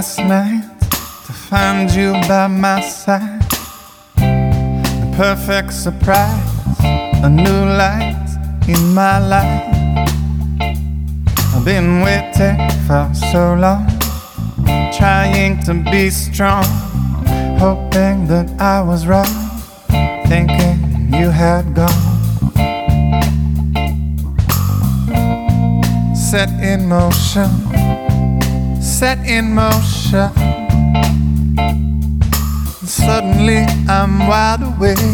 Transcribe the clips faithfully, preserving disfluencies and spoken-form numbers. last night to find you by my side. The perfect surprise, a new light in my life. I've been waiting for so long, trying to be strong, hoping that I was wrong, thinking you had gone. Set in motion, set in motion, and suddenly I'm wide awake.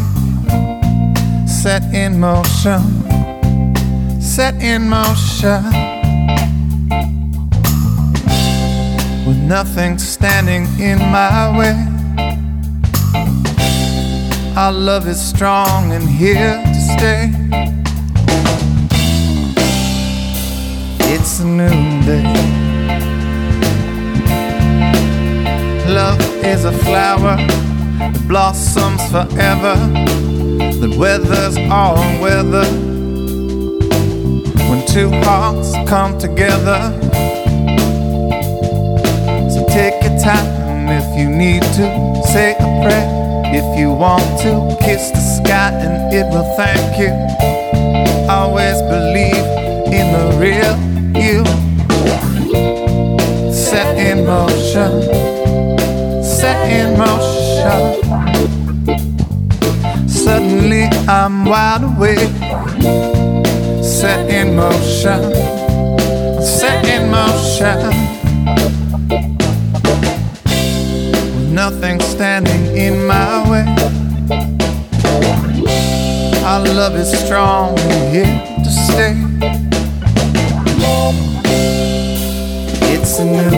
Set in motion, set in motion, with nothing standing in my way. Our love is strong and here to stay. It's a new day. Love is a flower that blossoms forever, that weathers all weather. When two hearts come together, so take your time if you need to. Say a prayer if you want to. Kiss the sky and it will thank you. Always believe in the real you. Set in motion, set in motion, suddenly I'm wide awake. Set in motion, set in motion, with nothing standing in my way. Our love is strong and here to stay. It's a new day.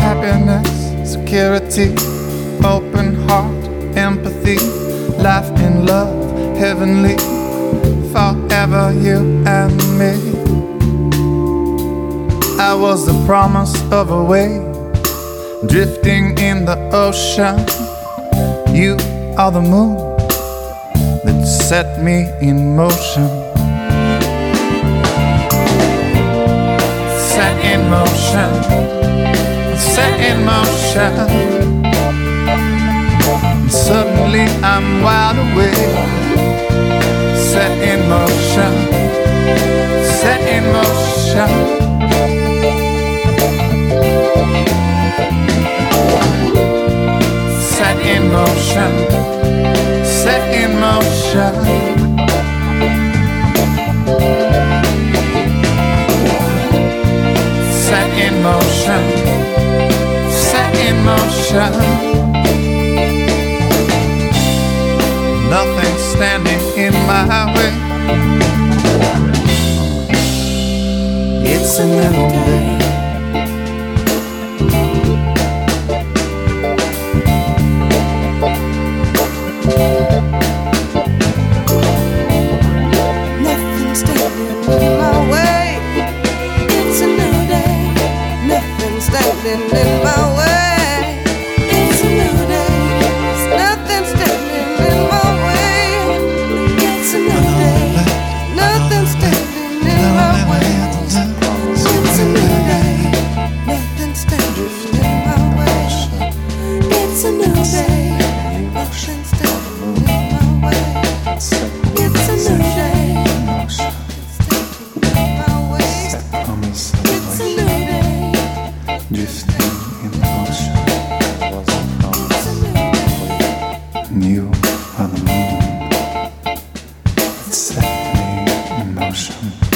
Happiness, security, open heart, empathy, life and love, heavenly. Forever you and me. I was the promise of a way, drifting in the ocean. You are the moon that set me in motion. Set in motion, set in motion, and suddenly I'm wide awake. Set in motion, set in motion, set in motion, set in motion, set in motion, set in motion, nothing standing in my way. It's a new day. Nothing standing in my way. It's a new day. Nothing standing in my way. It's a new day. There's nothing standing in my way. Set me in motion.